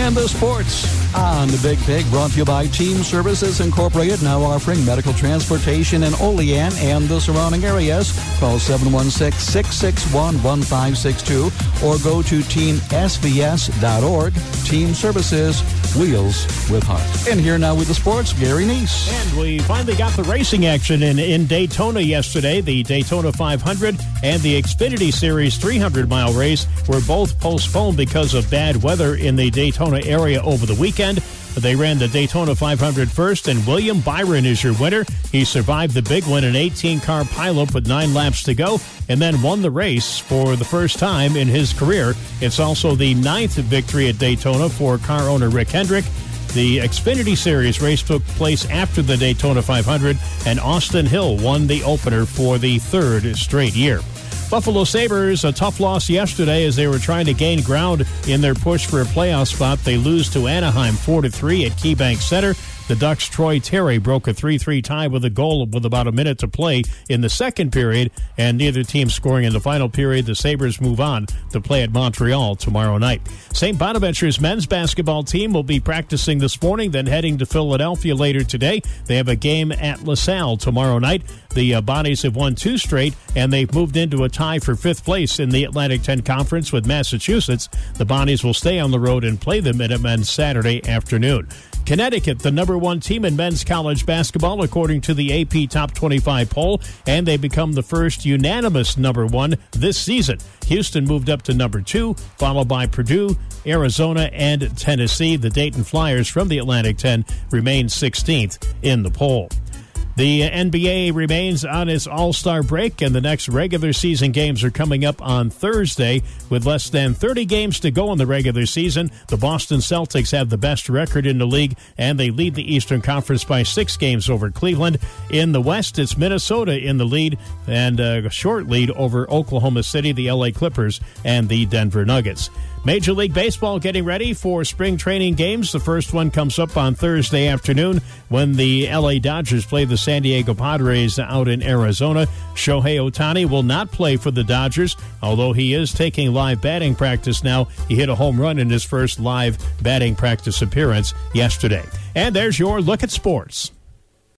and the sports on the Big Pig, brought to you by Team Services Incorporated, now offering medical transportation in Olean and the surrounding areas. Call 716-661-1562 or go to teamsvs.org. Team Services, wheels with heart. And here now with the sports, Gary Neese. And we finally got the racing action in Daytona yesterday. The Daytona 500 and the Xfinity Series 300-mile race were both postponed because of bad weather in the Daytona area over the weekend. They ran the Daytona 500 first, and William Byron is your winner. He survived the big win, an 18-car pileup with 9 laps to go, and then won the race for the first time in his career. It's also the 9th victory at Daytona for car owner Rick Hendrick. The Xfinity Series race took place after the Daytona 500, and Austin Hill won the opener for the 3rd straight year. Buffalo Sabres, a tough loss yesterday as they were trying to gain ground in their push for a playoff spot. They lose to Anaheim 4-3 at KeyBank Center. The Ducks' Troy Terry broke a 3-3 tie with a goal with about a minute to play in the second period, and neither team scoring in the final period. The Sabres move on to play at Montreal tomorrow night. St. Bonaventure's men's basketball team will be practicing this morning, then heading to Philadelphia later today. They have a game at LaSalle tomorrow night. The Bonnies have won 2 straight, and they've moved into a tie for 5th place in the Atlantic 10 Conference with Massachusetts. The Bonnies will stay on the road and play the Minutemen Saturday afternoon. Connecticut, the number 1 team in men's college basketball, according to the AP Top 25 poll, and they become the first unanimous number 1 this season. Houston moved up to number 2, followed by Purdue, Arizona, and Tennessee. The Dayton Flyers from the Atlantic 10 remain 16th in the poll. The NBA remains on its All-Star break, and the next regular season games are coming up on Thursday. With less than 30 games to go in the regular season, the Boston Celtics have the best record in the league, and they lead the Eastern Conference by 6 games over Cleveland. In the West, it's Minnesota in the lead, and a short lead over Oklahoma City, the LA Clippers, and the Denver Nuggets. Major League Baseball getting ready for spring training games. The first one comes up on Thursday afternoon when the LA Dodgers play the San Diego Padres out in Arizona. Shohei Ohtani will not play for the Dodgers, although he is taking live batting practice now. He hit a home run in his first live batting practice appearance yesterday. And there's your look at sports.